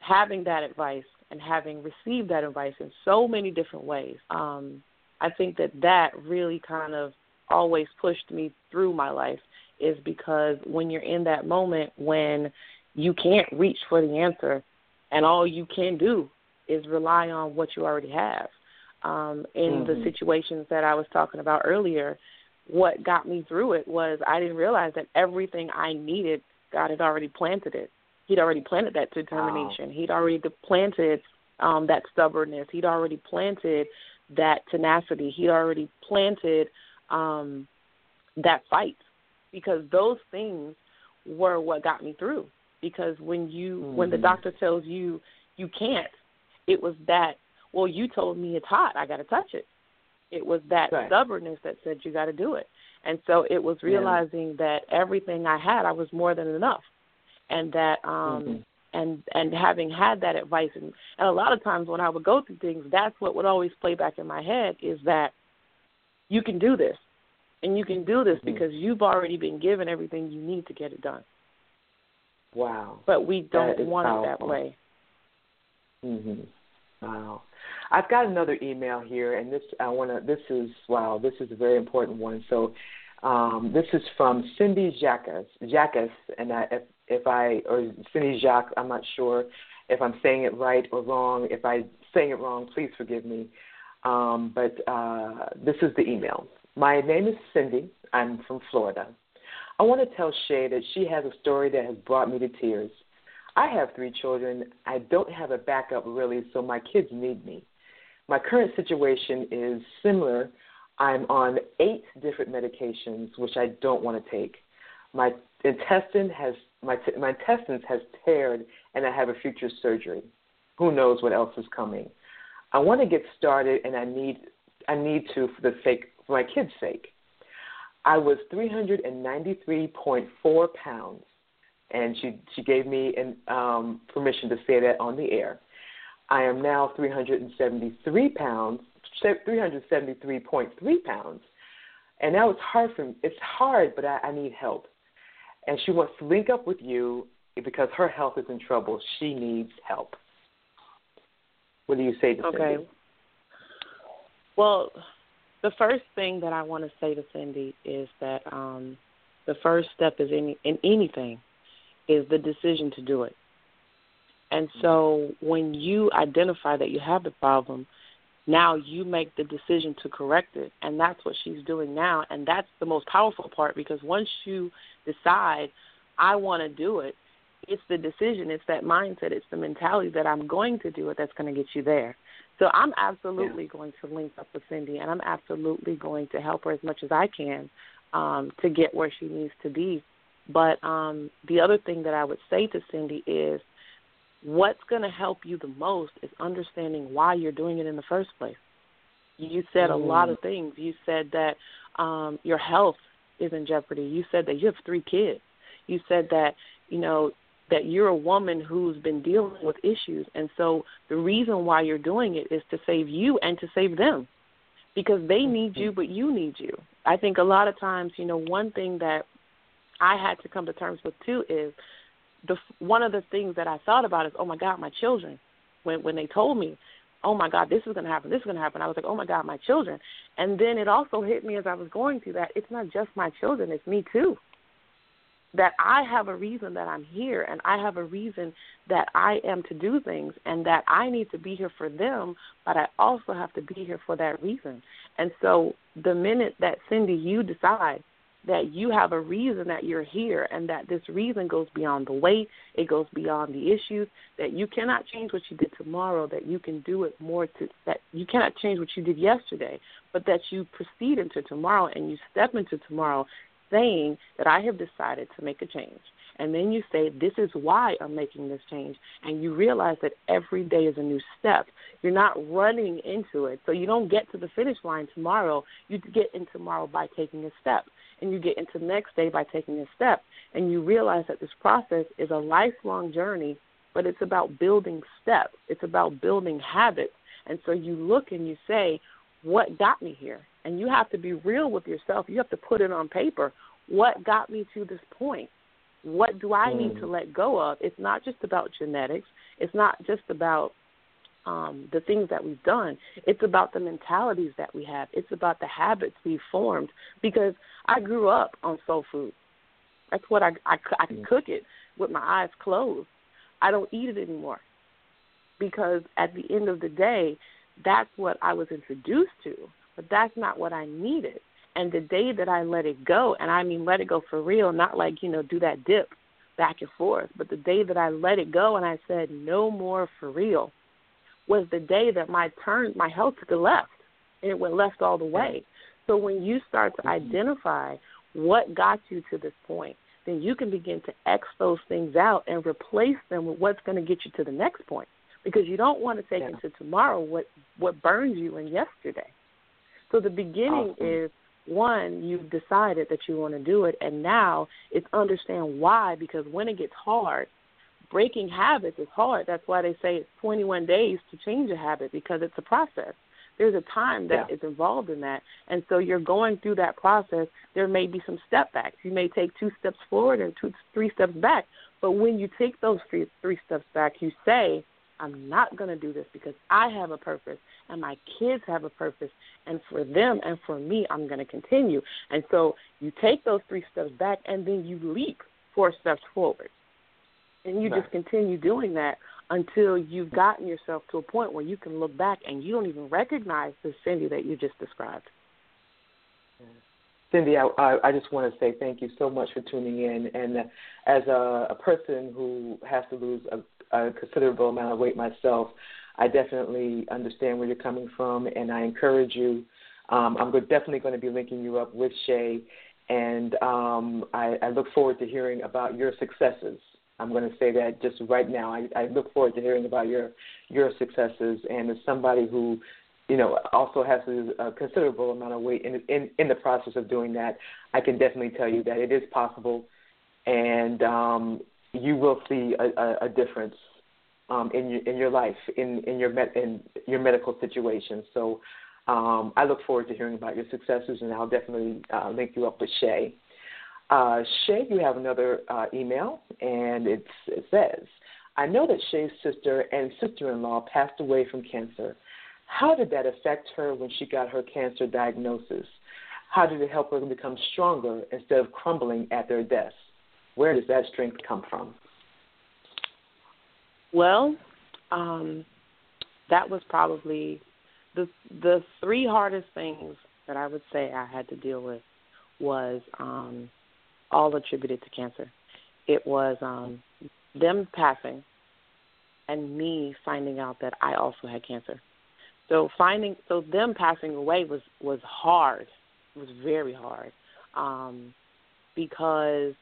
having that advice and having received that advice in so many different ways, um, I think that that really kind of always pushed me through my life, is because when you're in that moment when you can't reach for the answer and all you can do is rely on what you already have. Um, in mm-hmm. the situations that I was talking about earlier, what got me through it was I didn't realize that everything I needed, God had already planted it. He'd already planted that determination. Wow. He'd already planted um, that stubbornness. He'd already planted that tenacity. He'd already planted um, that fight, because those things were what got me through. Because when you, mm-hmm. when the doctor tells you you can't, it was that, well, you told me it's hot, I got to touch it. It was that right. stubbornness that said you got to do it. And so it was realizing yeah. that everything I had, I was more than enough. And that, um, mm-hmm. and and having had that advice, and, and a lot of times when I would go through things, that's what would always play back in my head, is that you can do this, and you can do this mm-hmm. because you've already been given everything you need to get it done. Wow! But we don't want powerful. It that way. Mm-hmm. Wow! I've got another email here, and this I want to. This is wow. This is a very important one. So, um, this is from Cindy Jackas. Jackas, and I. If, If I, or Cindy Jacques, I'm not sure if I'm saying it right or wrong. If I'm saying it wrong, please forgive me. Um, but uh, this is the email. My name is Cindy. I'm from Florida. I want to tell Shea that she has a story that has brought me to tears. I have three children. I don't have a backup really, so my kids need me. My current situation is similar. I'm on eight different medications, which I don't want to take. My intestine has my t- my intestines has teared, and I have a future surgery. Who knows what else is coming? I want to get started, and I need I need to for the sake for my kids' sake. I was three hundred ninety-three point four pounds, and she she gave me an, um, permission to say that on the air. I am now three hundred seventy-three pounds, three hundred seventy-three point three pounds, and that was hard for me. It's hard, but I, I need help. And she wants to link up with you because her health is in trouble. She needs help. What do you say to Cindy? Okay. Well, the first thing that I want to say to Cindy is that um, the first step is in, in anything is the decision to do it. And so when you identify that you have the problem, now you make the decision to correct it, and that's what she's doing now, and that's the most powerful part, because once you decide, I want to do it, it's the decision, it's that mindset, it's the mentality that I'm going to do it that's going to get you there. So I'm absolutely yeah. going to link up with Cindy, and I'm absolutely going to help her as much as I can um, to get where she needs to be. But um, the other thing that I would say to Cindy is, what's going to help you the most is understanding why you're doing it in the first place. You said a lot of things. You said that um, your health is in jeopardy. You said that you have three kids. You said that, you know, that you're a woman who's been dealing with issues. And so the reason why you're doing it is to save you and to save them, because they need you, but you need you. I think a lot of times, you know, one thing that I had to come to terms with too is, The, one of the things that I thought about is, oh, my God, my children. When when they told me, oh, my God, this is going to happen, this is going to happen, I was like, oh, my God, my children. And then it also hit me as I was going through that, it's not just my children, it's me too. That I have a reason that I'm here, and I have a reason that I am to do things, and that I need to be here for them, but I also have to be here for that reason. And so the minute that, Cindy, you decide that you have a reason that you're here, and that this reason goes beyond the weight, it goes beyond the issues, that you cannot change what you did tomorrow, that you can do it more to, that you cannot change what you did yesterday, but that you proceed into tomorrow and you step into tomorrow saying that I have decided to make a change. And then you say, this is why I'm making this change. And you realize that every day is a new step. You're not running into it. So you don't get to the finish line tomorrow. You get in tomorrow by taking a step. And you get into the next day by taking a step. And you realize that this process is a lifelong journey, but it's about building steps. It's about building habits. And so you look and you say, what got me here? And you have to be real with yourself. You have to put it on paper. What got me to this point? What do I need to let go of? It's not just about genetics. It's not just about um, the things that we've done. It's about the mentalities that we have. It's about the habits we've formed, because I grew up on soul food. That's what I, I, I could cook it with my eyes closed. I don't eat it anymore. because at the end of the day, that's what I was introduced to, but that's not what I needed. And the day that I let it go, and I mean let it go for real, not like, you know, do that dip back and forth, but the day that I let it go and I said no more for real was the day that my turn, my health took a left, and it went left all the way. So when you start to identify what got you to this point, then you can begin to X those things out and replace them with what's going to get you to the next point, because you don't want to take yeah. into tomorrow what, what burned you in yesterday. So the beginning awesome. is, one, you've decided that you want to do it, and now it's understand why, because when it gets hard, breaking habits is hard. That's why they say it's twenty-one days to change a habit, because it's a process. There's a time that yeah. is involved in that, and so you're going through that process. There may be some step backs. You may take two steps forward and two, three steps back, but when you take those three, three steps back, you say, I'm not going to do this because I have a purpose and my kids have a purpose, and for them and for me, I'm going to continue. And so you take those three steps back and then you leap four steps forward, and you right. just continue doing that until you've gotten yourself to a point where you can look back and you don't even recognize the Cindy that you just described. Cindy, I, I just want to say thank you so much for tuning in. And as a, a person who has to lose a a considerable amount of weight myself, I definitely understand where you're coming from, and I encourage you. Um, I'm definitely going to be linking you up with Shea, and um, I, I look forward to hearing about your successes. I'm going to say that just right now. I, I look forward to hearing about your your successes, and as somebody who, you know, also has a considerable amount of weight in, in, in the process of doing that, I can definitely tell you that it is possible, and um you will see a, a, a difference um, in your in your life, in in your med, in your medical situation. So um, I look forward to hearing about your successes, and I'll definitely uh, link you up with Shea. Uh, Shea, you have another uh, email, and it's, it says, I know that Shea's sister and sister-in-law passed away from cancer. How did that affect her when she got her cancer diagnosis? How did it help her become stronger instead of crumbling at their deaths? Where does that strength come from? Well, um, that was probably the the three hardest things that I would say I had to deal with was um, all attributed to cancer. It was um, them passing and me finding out that I also had cancer. So finding so them passing away was, was hard. It was very hard um, because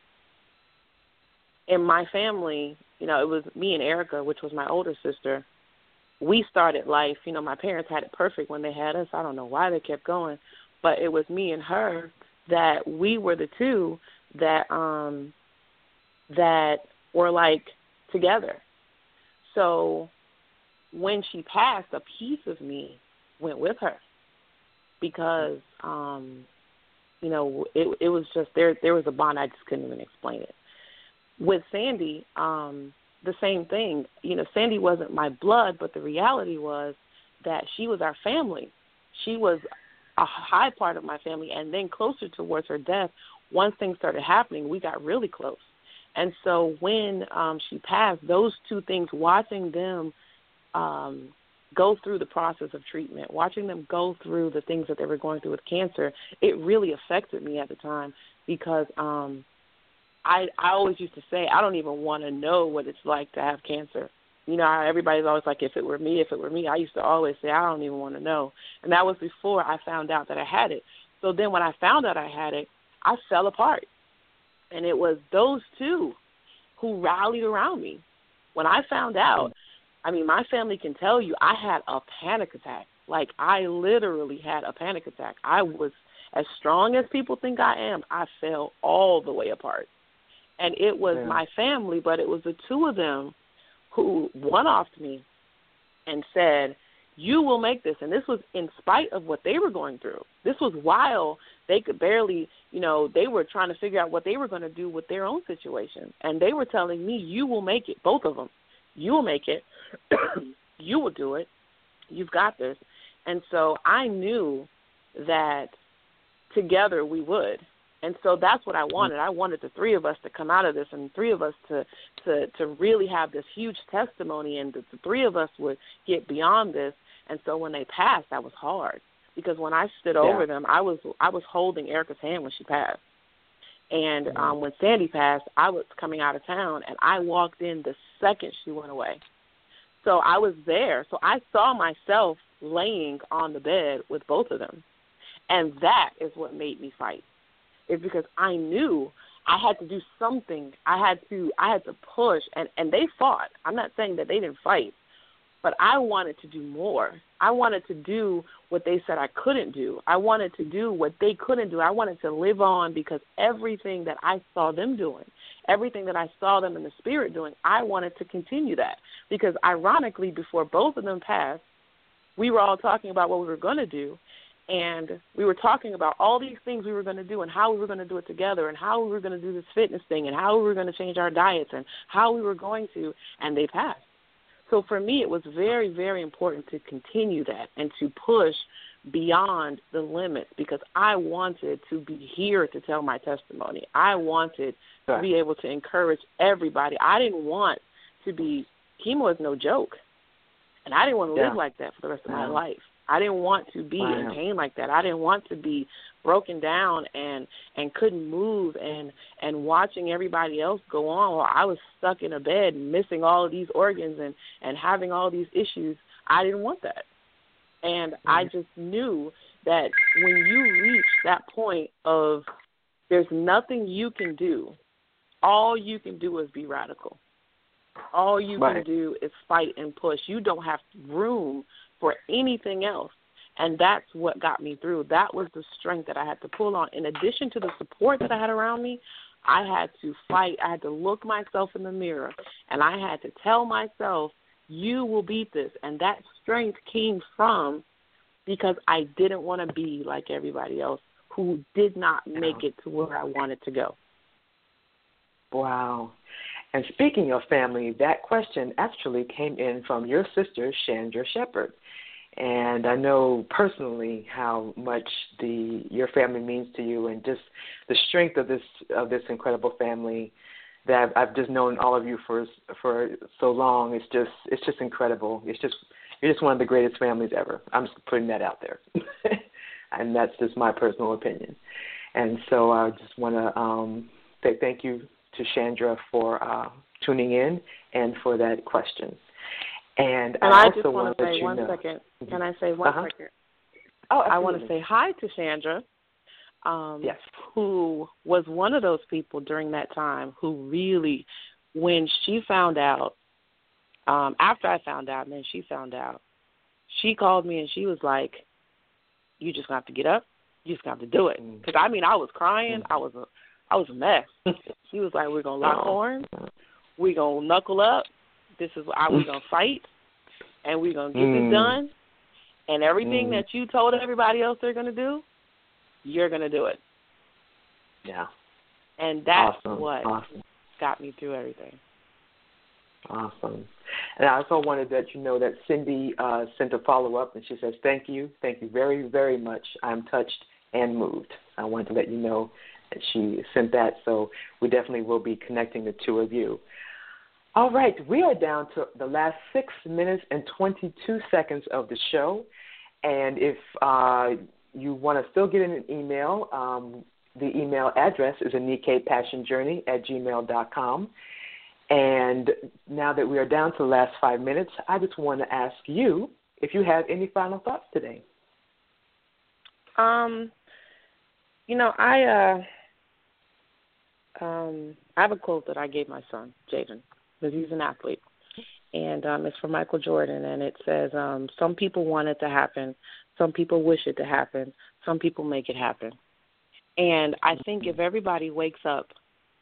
in my family, you know, it was me and Erica, which was my older sister. We started life, you know, my parents had it perfect when they had us. I don't know why they kept going, but it was me and her that we were the two that um, that were, like, together. So when she passed, a piece of me went with her because, um, you know, it, it was just there, there was a bond. I just couldn't even explain it. With Sandy, um, the same thing. You know, Sandy wasn't my blood, but the reality was that she was our family. She was a high part of my family, and then closer towards her death, once things started happening, we got really close. And so when um, she passed, those two things, watching them um, go through the process of treatment, watching them go through the things that they were going through with cancer, it really affected me at the time because um, – I, I always used to say, I don't even want to know what it's like to have cancer. You know, everybody's always like, if it were me, if it were me. I used to always say, I don't even want to know. And that was before I found out that I had it. So then when I found out I had it, I fell apart. And it was those two who rallied around me. When I found out, I mean, my family can tell you I had a panic attack. Like, I literally had a panic attack. I was as strong as people think I am. I fell all the way apart. And it was yeah. my family, but it was the two of them who one-offed me and said, you will make this. And this was in spite of what they were going through. This was while they could barely, you know, they were trying to figure out what they were going to do with their own situation. And they were telling me, you will make it, both of them. You will make it. You will do it. You've got this. And so I knew that together we would. And so that's what I wanted. I wanted the three of us to come out of this and the three of us to, to, to really have this huge testimony, and that the three of us would get beyond this. And so when they passed, that was hard, because when I stood yeah. over them, I was I was holding Erica's hand when she passed. And mm-hmm. um, when Sandy passed, I was coming out of town, and I walked in the second she went away. So I was there. So I saw myself laying on the bed with both of them. And that is what made me fight. Is because I knew I had to do something. I had to I had to push, and, and they fought. I'm not saying that they didn't fight, but I wanted to do more. I wanted to do what they said I couldn't do. I wanted to do what they couldn't do. I wanted to live on, because everything that I saw them doing, everything that I saw them in the spirit doing, I wanted to continue that. Because ironically, before both of them passed, we were all talking about what we were going to do. And we were talking about all these things we were going to do, and how we were going to do it together, and how we were going to do this fitness thing, and how we were going to change our diets, and how we were going to, and they passed. So for me, it was very, very important to continue that and to push beyond the limits, because I wanted to be here to tell my testimony. I wanted Sure. to be able to encourage everybody. I didn't want to be – chemo is no joke, and I didn't want to Yeah. live like that for the rest of Yeah. my life. I didn't want to be wow. in pain like that. I didn't want to be broken down and, and couldn't move and, and watching everybody else go on while I was stuck in a bed missing all of these organs and, and having all these issues. I didn't want that. And mm-hmm. I just knew that when you reach that point of there's nothing you can do, all you can do is be radical. All you right. can do is fight and push. You don't have room for anything else, and that's what got me through. That was the strength that I had to pull on. In addition to the support that I had around me, I had to fight. I had to look myself in the mirror, and I had to tell myself, you will beat this. And that strength came from because I didn't want to be like everybody else who did not make it to where I wanted to go. Wow. And speaking of family, that question actually came in from your sister, Shandra Sheppard. And I know personally how much the your family means to you, and just the strength of this of this incredible family that I've, I've just known all of you for for so long. It's just it's just incredible. It's just you're just one of the greatest families ever. I'm just putting that out there, and that's just my personal opinion. And so I just want to um, say thank you to Shandra for uh, tuning in and for that question. And, and I, I also just want to say one know. second. Can I say one uh-huh. second? Oh, absolutely. I want to say hi to Shandra, um, yes. who was one of those people during that time who really, when she found out, um, after I found out and then she found out, she called me and she was like, you just have to get up. You just have to do it. Because, I mean, I was crying. Mm-hmm. I was a, I was a mess. She was like, we're going to lock horns. We're going to knuckle up. This is how we're going to fight. And we're going to get mm. this done. And everything mm. that you told everybody else they're going to do, you're going to do it. Yeah. And that's awesome. what awesome. got me through everything. Awesome. And I also wanted to let you know that Cindy uh, sent a follow-up, and she says, thank you. Thank you very, very much. I'm touched and moved. I wanted to let you know she sent that, so we definitely will be connecting the two of you. All right, we are down to the last six minutes and twenty-two seconds of the show, and if uh, you want to still get in an email, um, the email address is anika passion journey at gmail dot com. And now that we are down to the last five minutes, I just want to ask you if you have any final thoughts today. Um, you know, I... Uh... Um, I have a quote that I gave my son, Jaden, because he's an athlete, and um, it's from Michael Jordan, and it says, um, some people want it to happen, some people wish it to happen, some people make it happen. And I think if everybody wakes up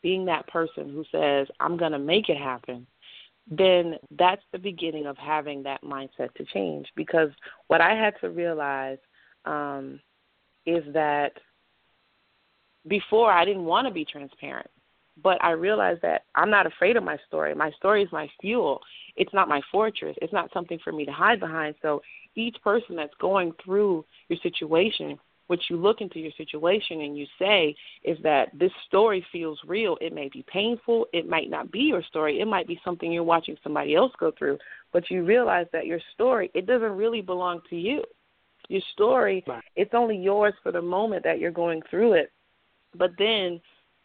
being that person who says, I'm going to make it happen, then that's the beginning of having that mindset to change. Because what I had to realize um, is that before, I didn't want to be transparent, but I realized that I'm not afraid of my story. My story is my fuel. It's not my fortress. It's not something for me to hide behind. So each person that's going through your situation what you look into your situation and you say is that this story feels real. It may be painful. It might not be your story. It might be something you're watching somebody else go through. But you realize that your story, it doesn't really belong to you. Your story, it's only yours for the moment that you're going through it. But then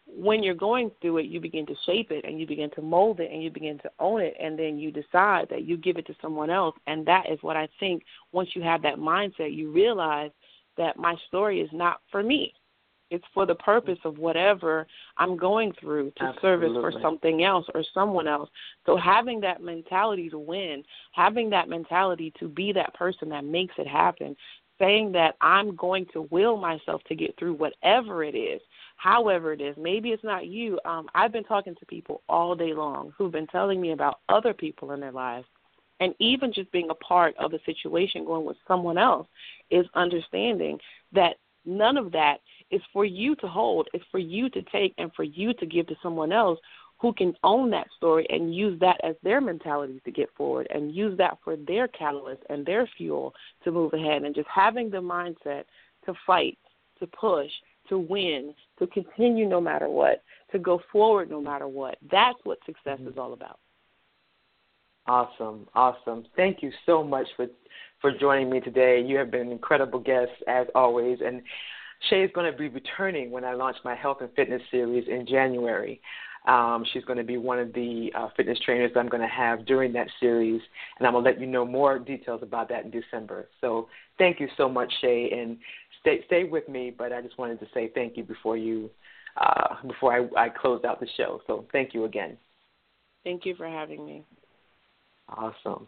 when you're going through it, you begin to shape it and you begin to mold it and you begin to own it, and then you decide that you give it to someone else. And that is what I think, once you have that mindset, you realize that my story is not for me. It's for the purpose of whatever I'm going through to Absolutely. Service for something else or someone else. So having that mentality to win, having that mentality to be that person that makes it happen, saying that I'm going to will myself to get through whatever it is, however it is. Maybe it's not you. Um, I've been talking to people all day long who've been telling me about other people in their lives, and even just being a part of a situation going with someone else is understanding that none of that is for you to hold. It's for you to take and for you to give to someone else who can own that story and use that as their mentality to get forward and use that for their catalyst and their fuel to move ahead. And just having the mindset to fight, to push, to win, to continue no matter what, to go forward no matter what. That's what success mm-hmm. is all about. Awesome, awesome. Thank you so much for for joining me today. You have been an incredible guest, as always. And Shea is going to be returning when I launch my health and fitness series in January. Um, she's going to be one of the uh, fitness trainers that I'm going to have during that series, and I'm going to let you know more details about that in December. So thank you so much, Shea, and stay stay with me, but I just wanted to say thank you before you uh, before I, I close out the show. So thank you again. Thank you for having me. Awesome.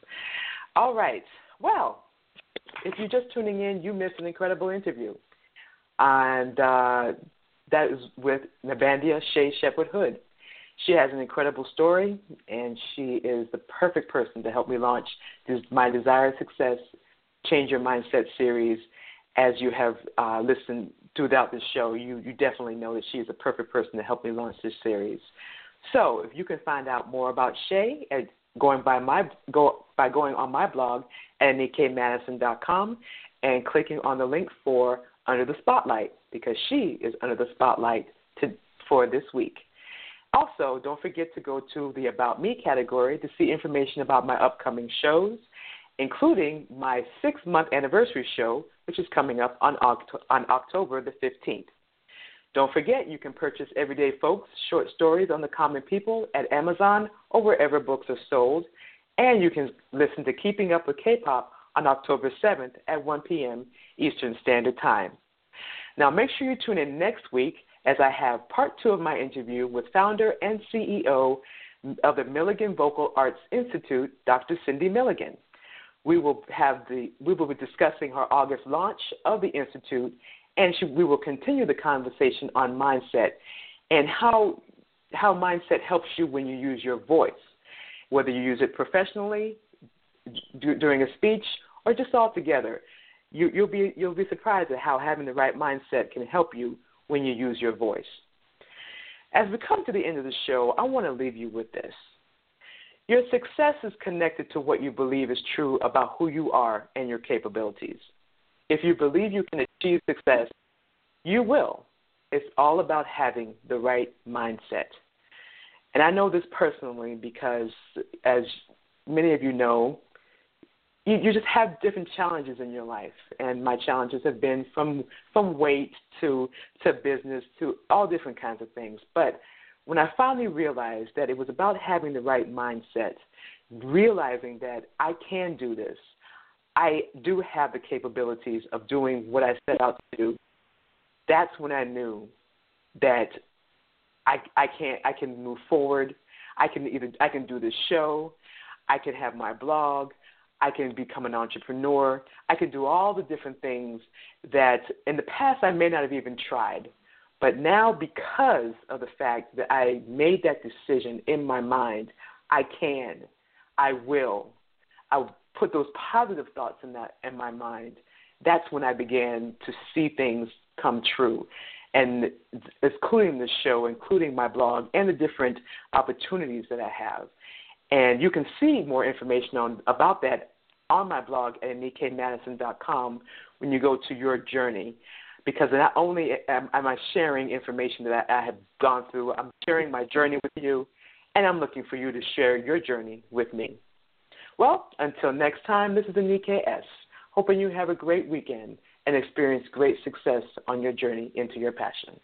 All right. Well, if you're just tuning in, you missed an incredible interview. And uh, that is with Nabandia Shea Sheppard-Hood. She has an incredible story, and she is the perfect person to help me launch this, my Desire Success, Change Your Mindset series. As you have uh, listened throughout this show, you, you definitely know that she is the perfect person to help me launch this series. So if you can find out more about Shea at Going by my go by going on my blog at Anika Madison dot com and clicking on the link for Under the Spotlight, because she is under the spotlight to, for this week. Also, don't forget to go to the About Me category to see information about my upcoming shows, including my six-month anniversary show, which is coming up on Oct- on October the fifteenth. Don't forget, you can purchase Everyday Folks short stories on the common people at Amazon or wherever books are sold. And you can listen to Keeping Up with K-pop on October seventh at one p.m. Eastern Standard Time. Now, make sure you tune in next week as I have part two of my interview with founder and C E O of the Milligan Vocal Arts Institute, Doctor Cindy Milligan. We will have the we will be discussing her August launch of the Institute, and she, we will continue the conversation on mindset and how how mindset helps you when you use your voice, whether you use it professionally, d- during a speech, or just all together. You, you'll be you'll be surprised at how having the right mindset can help you when you use your voice. As we come to the end of the show, I want to leave you with this. Your success is connected to what you believe is true about who you are and your capabilities. If you believe you can achieve success, you will. It's all about having the right mindset. And I know this personally because, as many of you know, you, you just have different challenges in your life. And my challenges have been from from weight to to business to all different kinds of things. But when I finally realized that it was about having the right mindset, realizing that I can do this, I do have the capabilities of doing what I set out to do, that's when I knew that I, I can I can move forward. I can either I can do this show, I can have my blog, I can become an entrepreneur, I can do all the different things that in the past I may not have even tried. But now, because of the fact that I made that decision in my mind, I can, I will, I will. Put those positive thoughts in that in my mind. That's when I began to see things come true, and including this show, including my blog, and the different opportunities that I have. And you can see more information on about that on my blog at Anika Madison dot com when you go to your journey. because not only am, am I sharing information that I, I have gone through, I'm sharing my journey with you, and I'm looking for you to share your journey with me. Well, until next time, this is Anika S., hoping you have a great weekend and experience great success on your journey into your passion.